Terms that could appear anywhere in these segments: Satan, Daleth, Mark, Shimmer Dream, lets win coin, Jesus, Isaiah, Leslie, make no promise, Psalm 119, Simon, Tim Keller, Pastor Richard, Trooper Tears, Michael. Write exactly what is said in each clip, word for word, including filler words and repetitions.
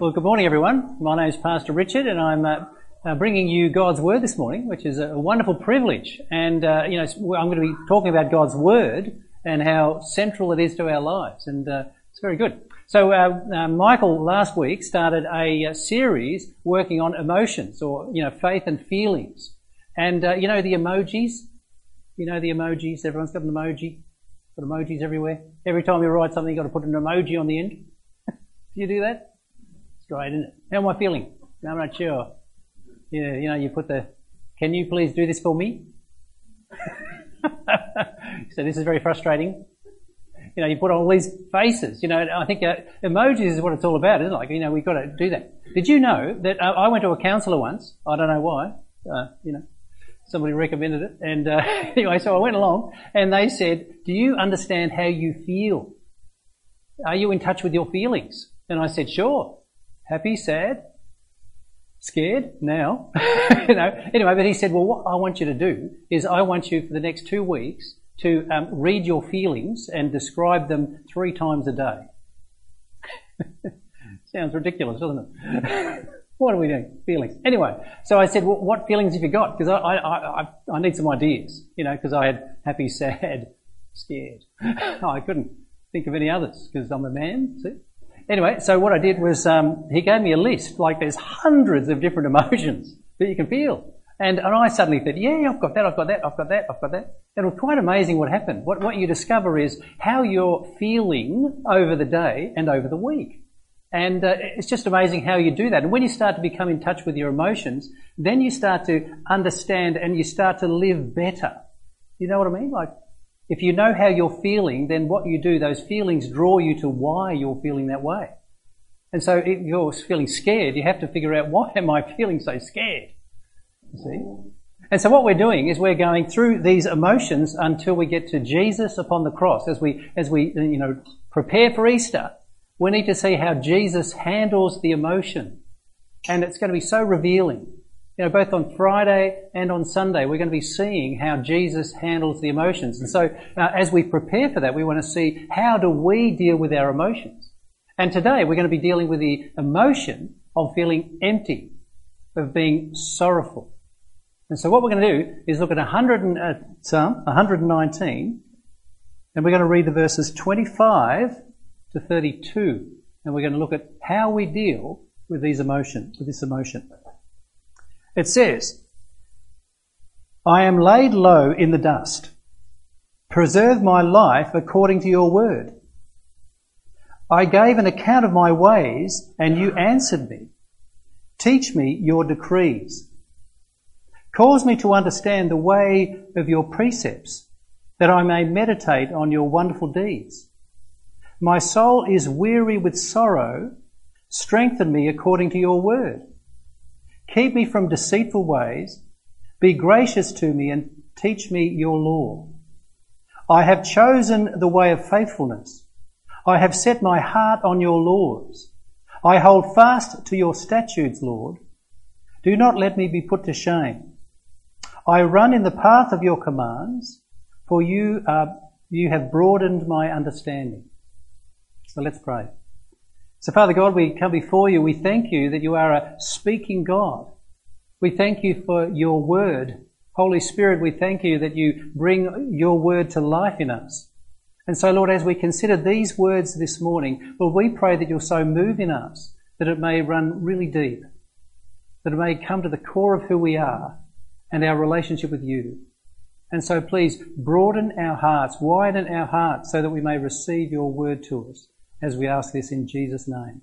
Well, good morning, everyone. My name is Pastor Richard, and I'm uh, uh, bringing you God's Word this morning, which is a wonderful privilege. And, uh, you know, I'm going to be talking about God's Word and how central it is to our lives, and uh, it's very good. So uh, uh, Michael last week started a uh, series working on emotions, or, you know, faith and feelings. And, uh, you know, the emojis, you know, the emojis, everyone's got an emoji, got emojis everywhere. Every time you write something, you've got to put an emoji on the end. Do you do that? Great, isn't it? How am I feeling? I'm not sure. Yeah, you know, you put the, can you please do this for me? So this is very frustrating. You know, you put all these faces. You know, I think uh, emojis is what it's all about, isn't it? Like, you know, we've got to do that. Did you know that uh, I went to a counsellor once? I don't know why. Uh, you know, somebody recommended it. And uh, anyway, so I went along and they said, do you understand how you feel? Are you in touch with your feelings? And I said, sure. Happy, sad, scared, now, you know. Anyway, but he said, well, what I want you to do is I want you for the next two weeks to um, read your feelings and describe them three times a day. Sounds ridiculous, doesn't it? What are we doing? Feelings. Anyway, so I said, well, what feelings have you got? Because I, I, I, I need some ideas, you know, because I had happy, sad, scared. Oh, I couldn't think of any others because I'm a man, see? Anyway, so what I did was um, he gave me a list, like there's hundreds of different emotions that you can feel. And and I suddenly thought, yeah, I've got that, I've got that, I've got that, I've got that. And it was quite amazing what happened. What what you discover is how you're feeling over the day and over the week. And uh, it's just amazing how you do that. And when you start to become in touch with your emotions, then you start to understand and you start to live better. You know what I mean? Like, if you know how you're feeling, then what you do, those feelings draw you to why you're feeling that way. And so if you're feeling scared, you have to figure out, why am I feeling so scared? You see? And so what we're doing is we're going through these emotions until we get to Jesus upon the cross. As we, as we, you know, prepare for Easter, we need to see how Jesus handles the emotion. And it's going to be so revealing. You know, both on Friday and on Sunday, we're going to be seeing how Jesus handles the emotions. And so uh, as we prepare for that, we want to see how do we deal with our emotions. And today we're going to be dealing with the emotion of feeling empty, of being sorrowful. And so what we're going to do is look at Psalm one nineteen, and we're going to read the verses twenty-five to thirty-two. And we're going to look at how we deal with these emotions, with this emotion. It says, I am laid low in the dust. Preserve my life according to your word. I gave an account of my ways, and you answered me. Teach me your decrees. Cause me to understand the way of your precepts, that I may meditate on your wonderful deeds. My soul is weary with sorrow. Strengthen me according to your word. Keep me from deceitful ways. Be gracious to me and teach me your law. I have chosen the way of faithfulness. I have set my heart on your laws. I hold fast to your statutes, Lord. Do not let me be put to shame. I run in the path of your commands, for you are, you have broadened my understanding. So let's pray. So, Father God, we come before you. We thank you that you are a speaking God. We thank you for your word. Holy Spirit, we thank you that you bring your word to life in us. And so, Lord, as we consider these words this morning, Lord, we pray that you'll so move in us that it may run really deep, that it may come to the core of who we are and our relationship with you. And so, please, broaden our hearts, widen our hearts so that we may receive your word to us. As we ask this in Jesus' name.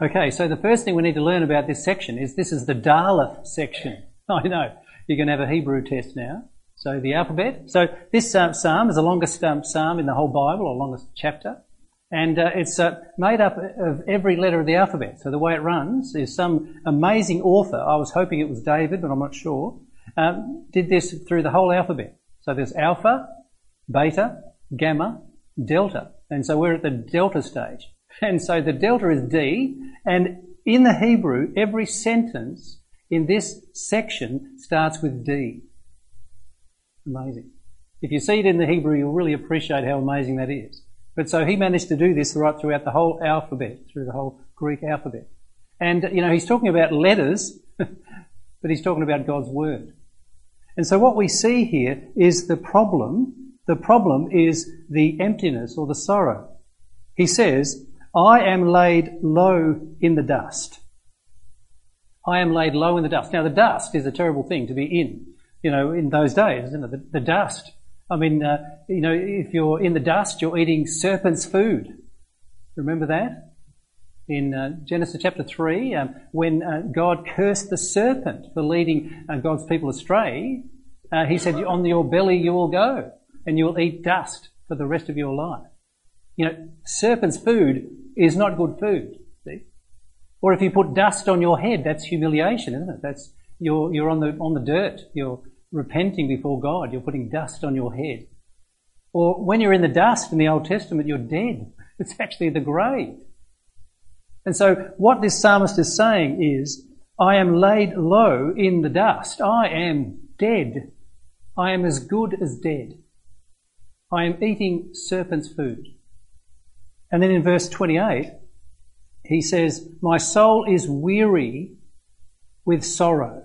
Okay, so the first thing we need to learn about this section is this is the Daleth section. I know, you're going to have a Hebrew test now. So the alphabet. So this uh, psalm is the longest um, psalm in the whole Bible, or longest chapter. And uh, it's uh, made up of every letter of the alphabet. So the way it runs is some amazing author, I was hoping it was David, but I'm not sure, um, did this through the whole alphabet. So there's Alpha, Beta, Gamma, Delta. And so we're at the Delta stage. And so the Delta is D. And in the Hebrew, every sentence in this section starts with D. Amazing. If you see it in the Hebrew, you'll really appreciate how amazing that is. But so he managed to do this right throughout the whole alphabet, through the whole Greek alphabet. And, you know, he's talking about letters, but he's talking about God's word. And so what we see here is the problem. The problem is the emptiness or the sorrow. He says, I am laid low in the dust. I am laid low in the dust. Now, the dust is a terrible thing to be in, you know, in those days, isn't it? The, the dust. I mean, uh, you know, if you're in the dust, you're eating serpent's food. Remember that? In uh, Genesis chapter three, um, when uh, God cursed the serpent for leading uh, God's people astray, uh, he said, on your belly you will go, and you will eat dust for the rest of your life. You know, serpent's food is not good food, see? Or if you put dust on your head, that's humiliation, isn't it? That's you're you're on the on the dirt. You're repenting before God. You're putting dust on your head. Or when you're in the dust in the Old Testament, you're dead. It's actually the grave. And so what this psalmist is saying is, I am laid low in the dust. I am dead. I am as good as dead. I am eating serpent's food. And then in verse twenty-eight, he says, my soul is weary with sorrow.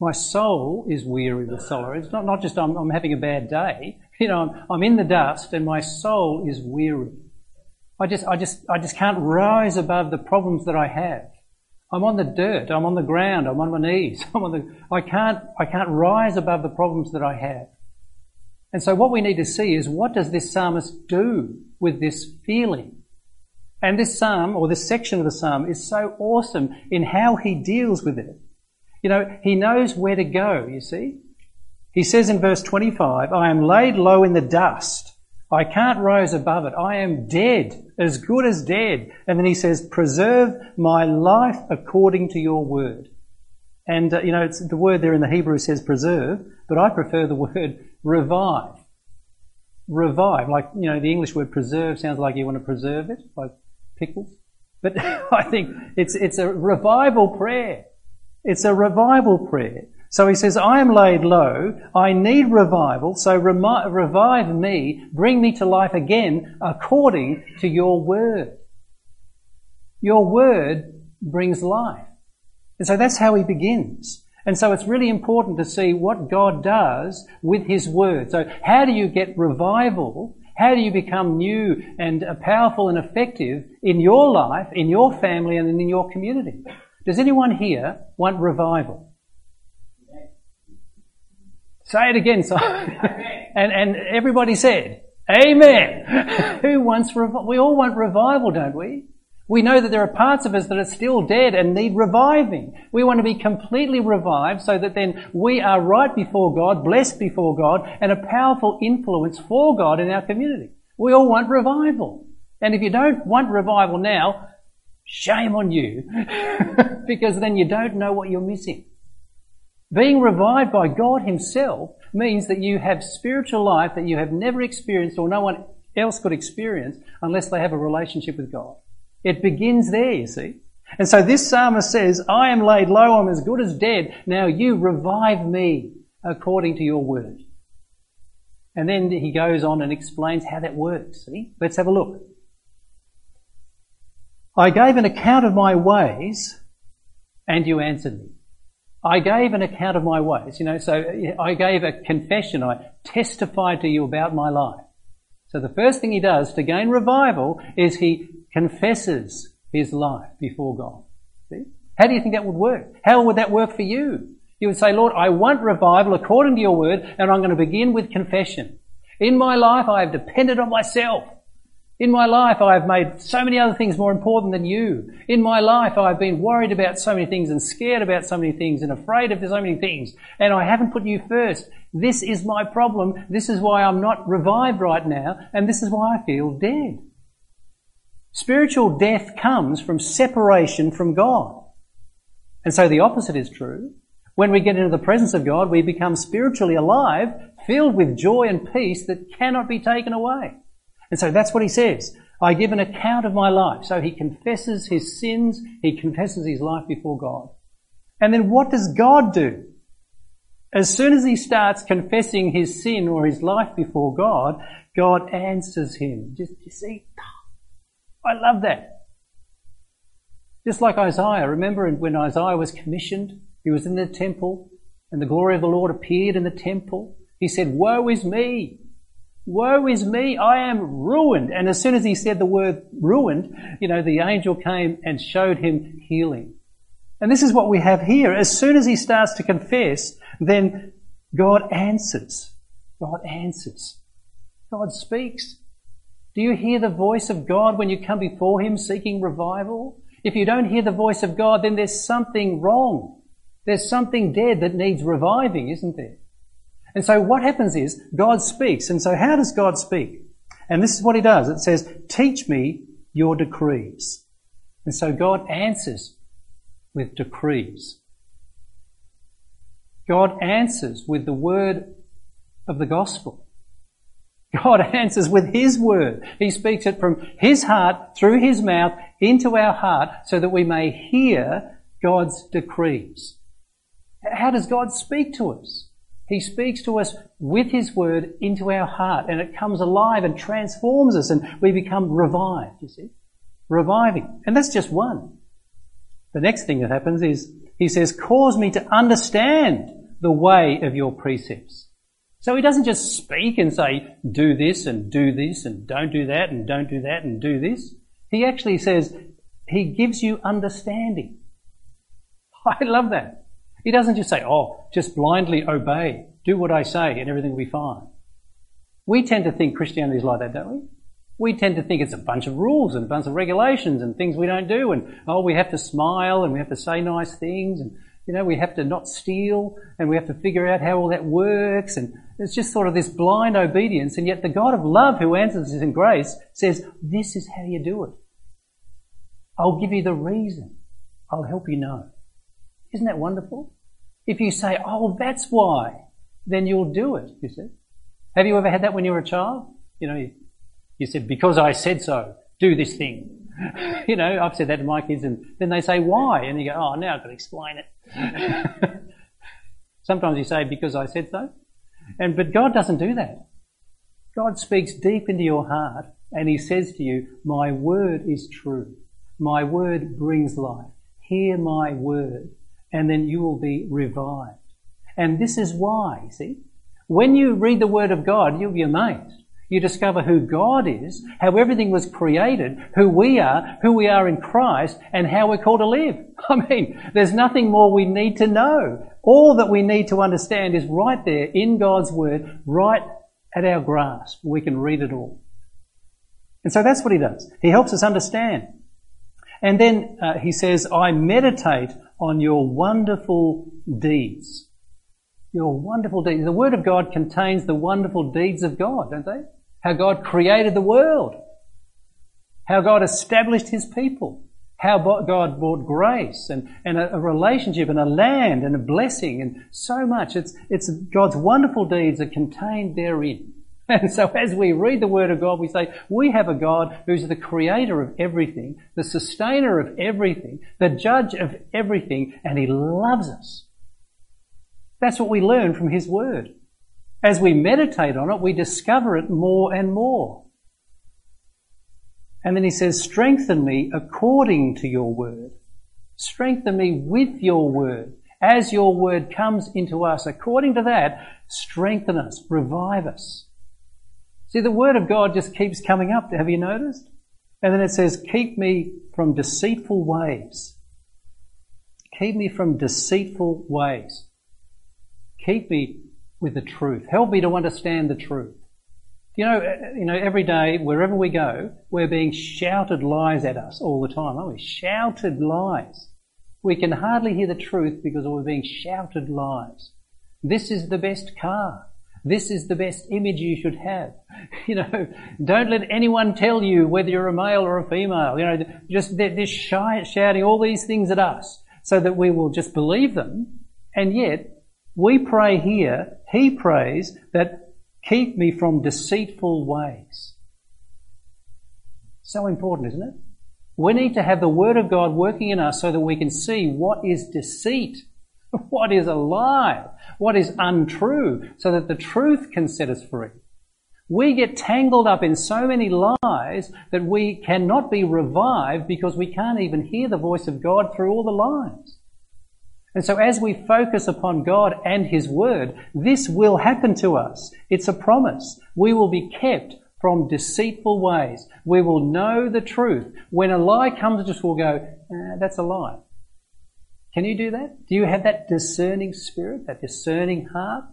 My soul is weary with sorrow. It's not, not just I'm, I'm having a bad day. You know, I'm, I'm in the dust and my soul is weary. I just, I just, I just can't rise above the problems that I have. I'm on the dirt. I'm on the ground. I'm on my knees. I'm on the, I can't, I can't rise above the problems that I have. And so what we need to see is, what does this psalmist do with this feeling? And this psalm, or this section of the psalm, is so awesome in how he deals with it. You know, he knows where to go, you see. He says in verse twenty-five, I am laid low in the dust. I can't rise above it. I am dead, as good as dead. And then he says, preserve my life according to your word. And, uh, you know, it's the word there in the Hebrew says preserve, but I prefer the word revive. Revive, like, you know, the English word preserve sounds like you want to preserve it, like pickles. But I think it's it's a revival prayer. It's a revival prayer. So he says, I am laid low, I need revival, so remi- revive me, bring me to life again according to your word. Your word brings life. And so that's how he begins. And so it's really important to see what God does with his word. So how do you get revival? How do you become new and powerful and effective in your life, in your family, and in your community? Does anyone here want revival? Say it again, Simon. and, and everybody said, amen. Who wants revival? We all want revival, don't we? We know that there are parts of us that are still dead and need reviving. We want to be completely revived so that then we are right before God, blessed before God, and a powerful influence for God in our community. We all want revival. And if you don't want revival now, shame on you, because then you don't know what you're missing. Being revived by God himself means that you have spiritual life that you have never experienced or no one else could experience unless they have a relationship with God. It begins there, you see. And so this psalmist says, I am laid low, I'm as good as dead. Now you revive me according to your word. And then he goes on and explains how that works. See? Let's have a look. I gave an account of my ways, and you answered me. I gave an account of my ways. You know, so I gave a confession. I testified to you about my life. So the first thing he does to gain revival is he confesses his life before God. See? How do you think that would work? How would that work for you? You would say, Lord, I want revival according to your word, and I'm going to begin with confession. In my life, I have depended on myself. In my life, I have made so many other things more important than you. In my life, I have been worried about so many things and scared about so many things and afraid of so many things, and I haven't put you first. This is my problem. This is why I'm not revived right now, and this is why I feel dead. Spiritual death comes from separation from God. And so the opposite is true. When we get into the presence of God, we become spiritually alive, filled with joy and peace that cannot be taken away. And so that's what he says. I give an account of my life. So he confesses his sins. He confesses his life before God. And then what does God do? As soon as he starts confessing his sin or his life before God, God answers him. Just, you see, I love that. Just like Isaiah. Remember when Isaiah was commissioned, he was in the temple and the glory of the Lord appeared in the temple. He said, woe is me. Woe is me. I am ruined. And as soon as he said the word ruined, you know, the angel came and showed him healing. And this is what we have here. As soon as he starts to confess, then God answers. God answers. God speaks. Do you hear the voice of God when you come before him seeking revival? If you don't hear the voice of God, then there's something wrong. There's something dead that needs reviving, isn't there? And so what happens is God speaks. And so how does God speak? And this is what he does. It says, teach me your decrees. And so God answers with decrees. God answers with the word of the gospel. God answers with his word. He speaks it from his heart, through his mouth, into our heart, so that we may hear God's decrees. How does God speak to us? He speaks to us with his word into our heart, and it comes alive and transforms us, and we become revived, you see? Reviving. And that's just one. The next thing that happens is, he says, cause me to understand the way of your precepts. So he doesn't just speak and say, do this and do this and don't do that and don't do that and do this. He actually says, he gives you understanding. I love that. He doesn't just say, oh, just blindly obey, do what I say and everything will be fine. We tend to think Christianity is like that, don't we? We tend to think it's a bunch of rules and a bunch of regulations and things we don't do, and, oh, we have to smile and we have to say nice things and, you know, we have to not steal and we have to figure out how all that works, and it's just sort of this blind obedience. And yet the God of love, who answers us in grace, says, this is how you do it. I'll give you the reason. I'll help you know. Isn't that wonderful? If you say, oh, that's why, then you'll do it, you see. Have you ever had that when you were a child? You know, you... You said, because I said so, do this thing. You know, I've said that to my kids, and then they say, why? And you go, oh, now I've got to explain it. Sometimes you say, because I said so. And but God doesn't do that. God speaks deep into your heart, and he says to you, my word is true. My word brings life. Hear my word, and then you will be revived. And this is why, see, when you read the word of God, you'll be amazed. You discover who God is, how everything was created, who we are, who we are in Christ, and how we're called to live. I mean, there's nothing more we need to know. All that we need to understand is right there in God's word, right at our grasp. We can read it all. And so that's what he does. He helps us understand. And then uh, he says, I meditate on your wonderful deeds. Your wonderful deeds. The word of God contains the wonderful deeds of God, don't they? How God created the world, how God established his people, how God brought grace and, and a, a relationship and a land and a blessing and so much. It's, it's God's wonderful deeds are contained therein. And so as we read the word of God, we say, we have a God who's the creator of everything, the sustainer of everything, the judge of everything, and he loves us. That's what we learn from his word. As we meditate on it, we discover it more and more. And then he says, strengthen me according to your word. Strengthen me with your word. As your word comes into us, according to that, strengthen us, revive us. See, the word of God just keeps coming up. Have you noticed? And then it says, keep me from deceitful ways. Keep me from deceitful ways. Keep me with the truth. Help me to understand the truth. You know, you know, every day, wherever we go, we're being shouted lies at us all the time, aren't we? Shouted lies. We can hardly hear the truth because we're being shouted lies. This is the best car. This is the best image you should have. You know, don't let anyone tell you whether you're a male or a female. You know, just they're, they're shy, shouting all these things at us so that we will just believe them, and yet... we pray here, he prays, that keep me from deceitful ways. So important, isn't it? We need to have the word of God working in us so that we can see what is deceit, what is a lie, what is untrue, so that the truth can set us free. We get tangled up in so many lies that we cannot be revived because we can't even hear the voice of God through all the lies. And so as we focus upon God and His Word, this will happen to us. It's a promise. We will be kept from deceitful ways. We will know the truth. When a lie comes to us, we'll go, eh, that's a lie. Can you do that? Do you have that discerning spirit, that discerning heart?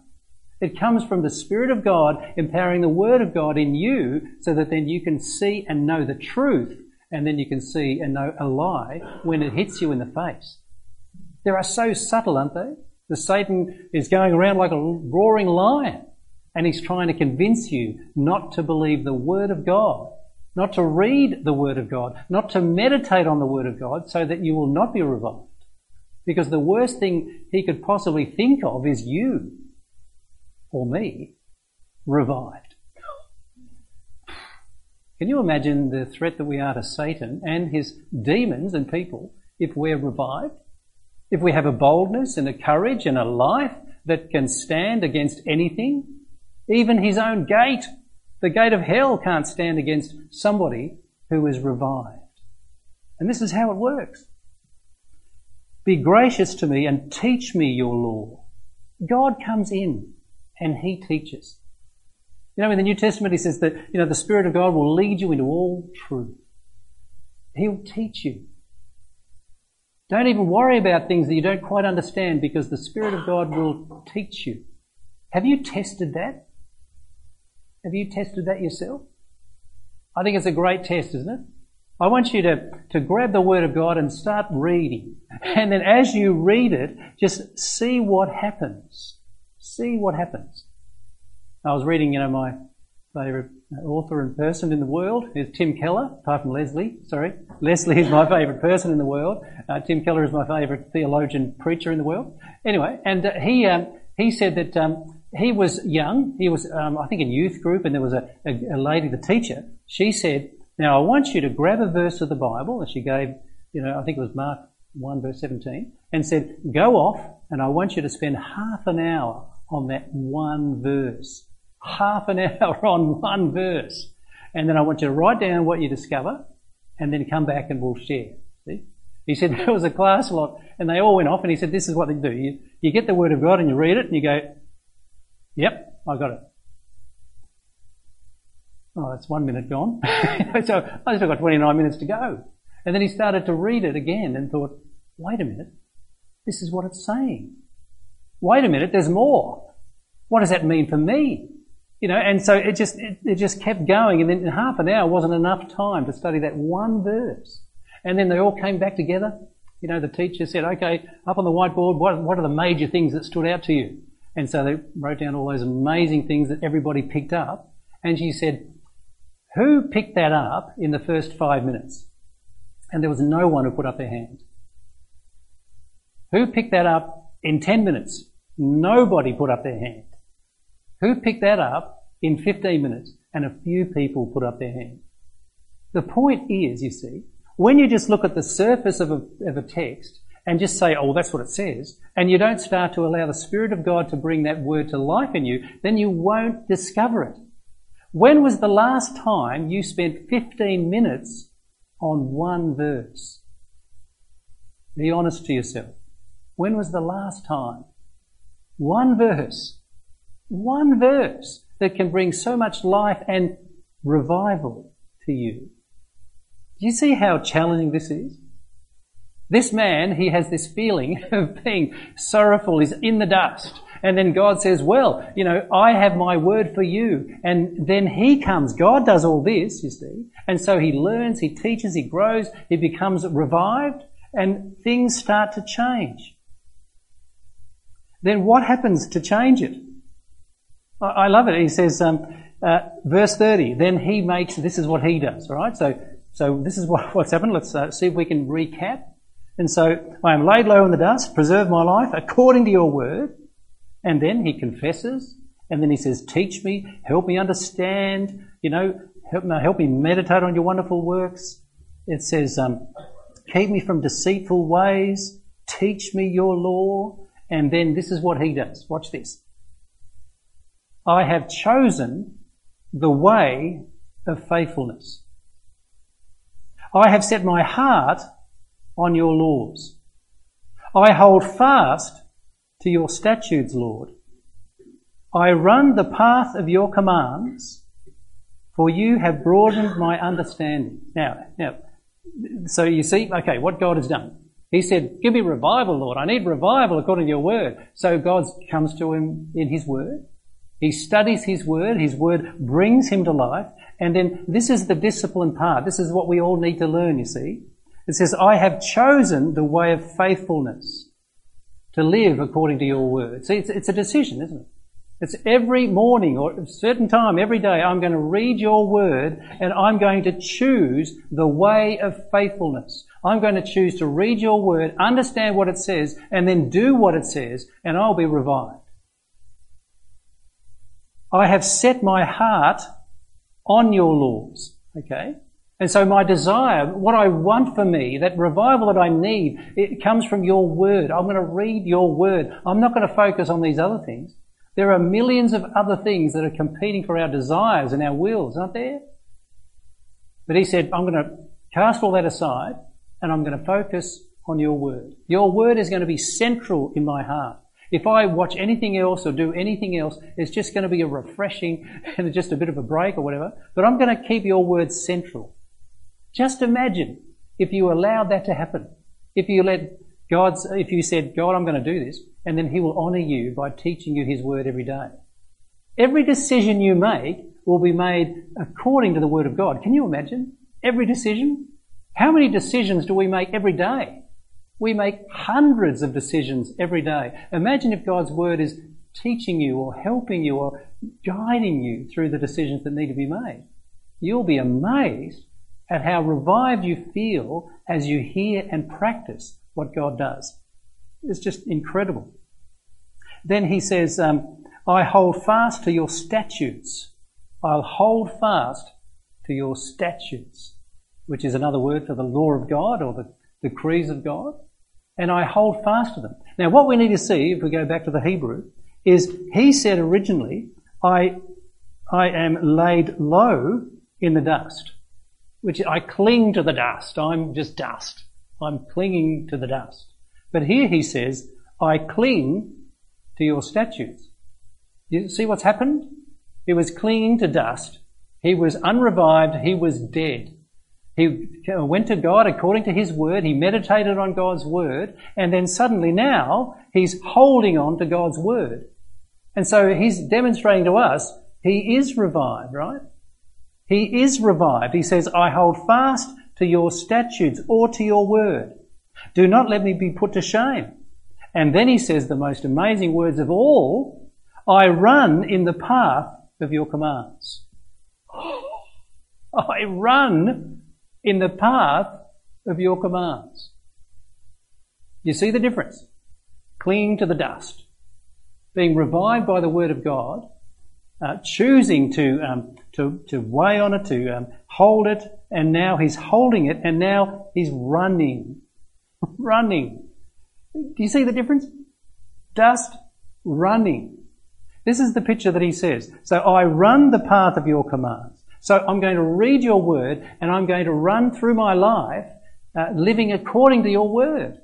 It comes from the Spirit of God empowering the Word of God in you so that then you can see and know the truth, and then you can see and know a lie when it hits you in the face. They are so subtle, aren't they? The Satan is going around like a roaring lion, and he's trying to convince you not to believe the Word of God, not to read the Word of God, not to meditate on the Word of God so that you will not be revived. Because the worst thing he could possibly think of is you or me revived. Can you imagine the threat that we are to Satan and his demons and people if we're revived? If we have a boldness and a courage and a life that can stand against anything, even his own gate, the gate of hell, can't stand against somebody who is revived. And this is how it works. Be gracious to me and teach me your law. God comes in and he teaches. You know, in the New Testament he says that, you know, the Spirit of God will lead you into all truth. He'll teach you. Don't even worry about things that you don't quite understand, because the Spirit of God will teach you. Have you tested that? Have you tested that yourself? I think it's a great test, isn't it? I want you to, to grab the Word of God and start reading. And then as you read it, just see what happens. See what happens. I was reading, you know, my favourite author and person in the world is Tim Keller, apart from Leslie, sorry. Leslie is my favourite person in the world. Uh, Tim Keller is my favourite theologian preacher in the world. Anyway, and uh, he um, he said that um, he was young. He was, um, I think, in youth group, and there was a, a, a lady, the teacher, she said, now, I want you to grab a verse of the Bible, and she gave, you know, I think it was Mark one, verse seventeen, and said, go off, and I want you to spend half an hour on that one verse. Half an hour on one verse. And then I want you to write down what you discover, and then come back and we'll share. See? He said there was a class lot, and they all went off, and he said this is what they do. You, you get the Word of God, and you read it, and you go, yep, I got it. Oh, it's one minute gone. So I still got twenty-nine minutes to go. And then he started to read it again and thought, wait a minute, this is what it's saying. Wait a minute, there's more. What does that mean for me? You know, and so it just it, it just kept going. And then in half an hour wasn't enough time to study that one verse. And then they all came back together. You know, the teacher said, okay, up on the whiteboard, what, what are the major things that stood out to you? And so they wrote down all those amazing things that everybody picked up. And she said, who picked that up in the first five minutes? And there was no one who put up their hand. Who picked that up in ten minutes? Nobody put up their hand. Who picked that up in fifteen minutes? And a few people put up their hand. The point is, you see, when you just look at the surface of a, of a text and just say, oh, that's what it says, and you don't start to allow the Spirit of God to bring that word to life in you, then you won't discover it. When was the last time you spent fifteen minutes on one verse? Be honest to yourself. When was the last time? One verse. One verse that can bring so much life and revival to you. Do you see how challenging this is? This man, he has this feeling of being sorrowful. He's in the dust. And then God says, well, you know, I have my word for you. And then he comes. God does all this, you see. And so he learns, he teaches, he grows, he becomes revived, and things start to change. Then what happens to change it? I, I love it. He says, um, uh, verse thirty, then he makes, this is what he does, all right? So, so this is what, what's happened. Let's uh, see if we can recap. And so I am laid low in the dust, preserve my life according to your word. And then he confesses, and then he says, teach me, help me understand, you know, help, help me meditate on your wonderful works. It says, um, keep me from deceitful ways, teach me your law. And then this is what he does. Watch this. I have chosen the way of faithfulness. I have set my heart on your laws. I hold fast to your statutes, Lord. I run the path of your commands, for you have broadened my understanding. Now, now, so you see, okay, what God has done. He said, give me revival, Lord. I need revival according to your word. So God comes to him in his word. He studies his word. His word brings him to life. And then this is the discipline part. This is what we all need to learn, you see. It says, I have chosen the way of faithfulness to live according to your word. See, it's, it's a decision, isn't it? It's every morning or a certain time, every day, I'm going to read your word and I'm going to choose the way of faithfulness. I'm going to choose to read your word, understand what it says, and then do what it says, and I'll be revived. I have set my heart on your laws, okay? And so my desire, what I want for me, that revival that I need, it comes from your word. I'm going to read your word. I'm not going to focus on these other things. There are millions of other things that are competing for our desires and our wills, aren't there? But he said, I'm going to cast all that aside and I'm going to focus on your word. Your word is going to be central in my heart. If I watch anything else or do anything else, it's just going to be a refreshing and just a bit of a break or whatever. But I'm going to keep your word central. Just imagine if you allowed that to happen. If you let God's, if you said, God, I'm going to do this, and then he will honour you by teaching you his word every day. Every decision you make will be made according to the word of God. Can you imagine? Every decision? How many decisions do we make every day? We make hundreds of decisions every day. Imagine if God's word is teaching you or helping you or guiding you through the decisions that need to be made. You'll be amazed at how revived you feel as you hear and practice what God does. It's just incredible. Then he says, um, I hold fast to your statutes. I'll hold fast to your statutes, which is another word for the law of God or the decrees of God. And I hold fast to them. Now, what we need to see, if we go back to the Hebrew, is he said originally, I, I am laid low in the dust, which I cling to the dust. I'm just dust. I'm clinging to the dust. But here he says, I cling to your statutes. You see what's happened? He was clinging to dust. He was unrevived. He was dead. He went to God according to his word. He meditated on God's word. And then suddenly now he's holding on to God's word. And so he's demonstrating to us he is revived, right? He is revived. He says, I hold fast to your statutes or to your word. Do not let me be put to shame. And then he says the most amazing words of all, I run in the path of your commands. I run in the path of your commands. You see the difference? Clinging to the dust, being revived by the word of God, uh, choosing to, um, to, to weigh on it, to um, hold it, and now he's holding it, and now he's running. Running. Do you see the difference? Dust, running. This is the picture that he says. So I run the path of your commands. So I'm going to read your word and I'm going to run through my life uh, living according to your word.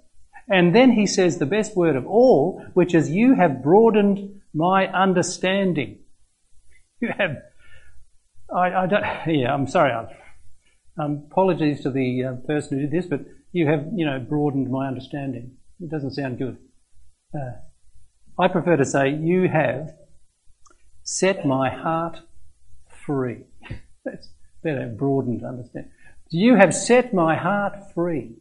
And then he says the best word of all, which is you have broadened my understanding. You have... I, I don't... Yeah, I'm sorry. I, um, apologies to the uh, person who did this, but... You have, you know, broadened my understanding. It doesn't sound good. Uh, I prefer to say, you have set my heart free. That's better, broadened understanding. You have set my heart free.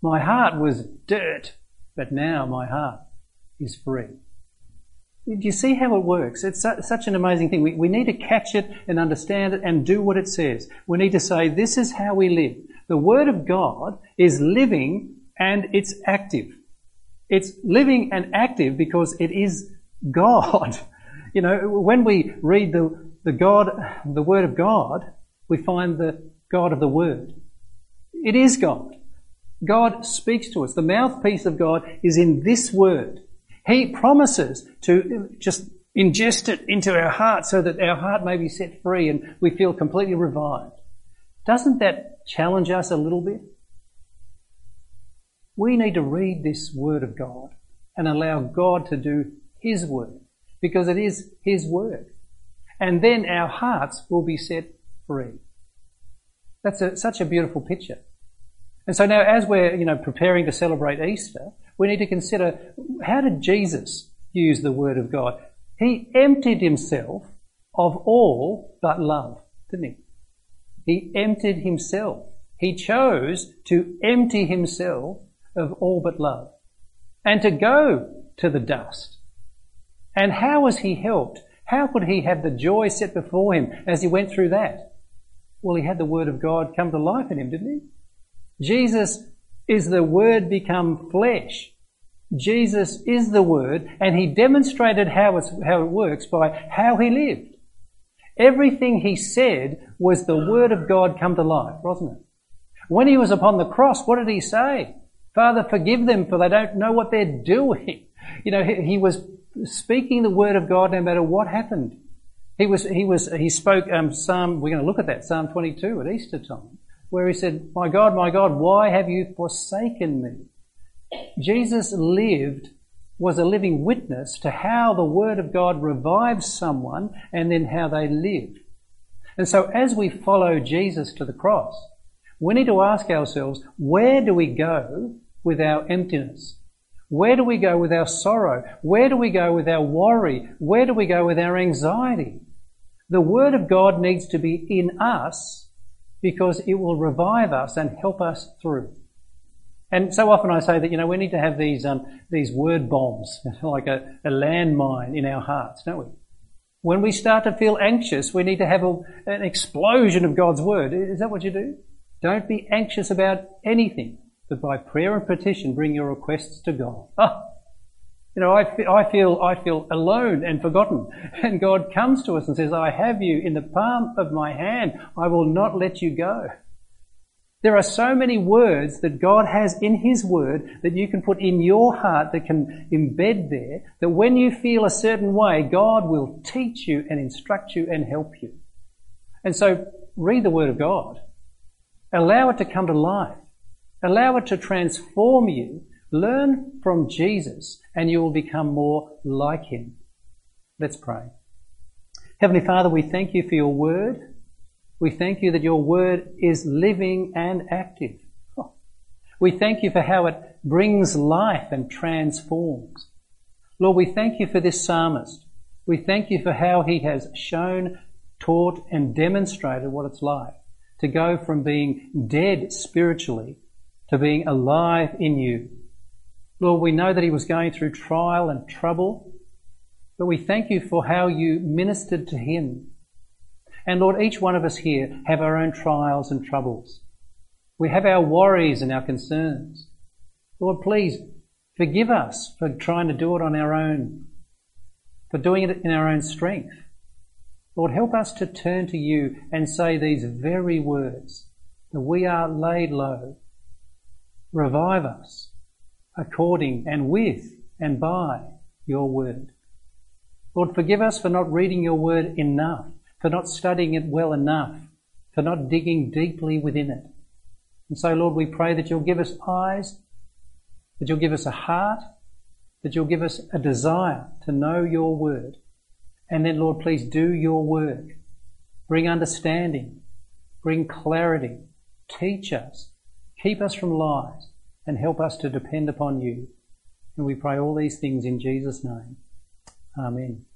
My heart was dirt, but now my heart is free. Do you see how it works? It's such an amazing thing. We, we need to catch it and understand it and do what it says. We need to say, this is how we live. The Word of God is living and it's active. It's living and active because it is God. You know, when we read the, the God, the Word of God, we find the God of the Word. It is God. God speaks to us. The mouthpiece of God is in this Word. He promises to just ingest it into our heart so that our heart may be set free and we feel completely revived. Doesn't that challenge us a little bit? We need to read this Word of God and allow God to do His work, because it is His work. And then our hearts will be set free. That's a, such a beautiful picture. And so now, as we're, you know, preparing to celebrate Easter, we need to consider, how did Jesus use the Word of God? He emptied Himself of all but love, didn't he? He emptied Himself. He chose to empty Himself of all but love and to go to the dust. And how was He helped? How could He have the joy set before Him as He went through that? Well, He had the Word of God come to life in Him, didn't He? Jesus is the Word become flesh. Jesus is the Word, and He demonstrated how, it's, how it works by how He lived. Everything He said was the Word of God come to life, wasn't it? When He was upon the cross, what did He say? Father, forgive them, for they don't know what they're doing. You know, he, he was speaking the Word of God no matter what happened. He was, he was, he spoke um, Psalm, we're going to look at that, Psalm twenty-two at Easter time, where He said, my God, my God, why have you forsaken me? Jesus lived, was a living witness to how the Word of God revives someone and then how they live. And so as we follow Jesus to the cross, we need to ask ourselves, where do we go with our emptiness? Where do we go with our sorrow? Where do we go with our worry? Where do we go with our anxiety? The Word of God needs to be in us, because it will revive us and help us through. And so often I say that, you know, we need to have these um, these word bombs, like a, a landmine in our hearts, don't we? When we start to feel anxious, we need to have a, an explosion of God's Word. Is that what you do? Don't be anxious about anything, but by prayer and petition bring your requests to God. Oh, you know, I, I, feel, I feel alone and forgotten. And God comes to us and says, I have you in the palm of my hand. I will not let you go. There are so many words that God has in His Word that you can put in your heart, that can embed there, that when you feel a certain way, God will teach you and instruct you and help you. And so read the Word of God. Allow it to come to life. Allow it to transform you. Learn from Jesus, and you will become more like Him. Let's pray. Heavenly Father, we thank You for Your Word. We thank You that Your Word is living and active. Oh. We thank You for how it brings life and transforms. Lord, we thank You for this psalmist. We thank You for how he has shown, taught, and demonstrated what it's like to go from being dead spiritually to being alive in You. Lord, we know that he was going through trial and trouble, but we thank You for how You ministered to him. And Lord, each one of us here have our own trials and troubles. We have our worries and our concerns. Lord, please forgive us for trying to do it on our own, for doing it in our own strength. Lord, help us to turn to You and say these very words, that we are laid low. Revive us according and with and by Your Word. Lord, forgive us for not reading Your Word enough, for not studying it well enough, for not digging deeply within it. And so, Lord, we pray that You'll give us eyes, that You'll give us a heart, that You'll give us a desire to know Your Word. And then, Lord, please do Your work. Bring understanding. Bring clarity. Teach us. Keep us from lies. And help us to depend upon You. And we pray all these things in Jesus' name. Amen.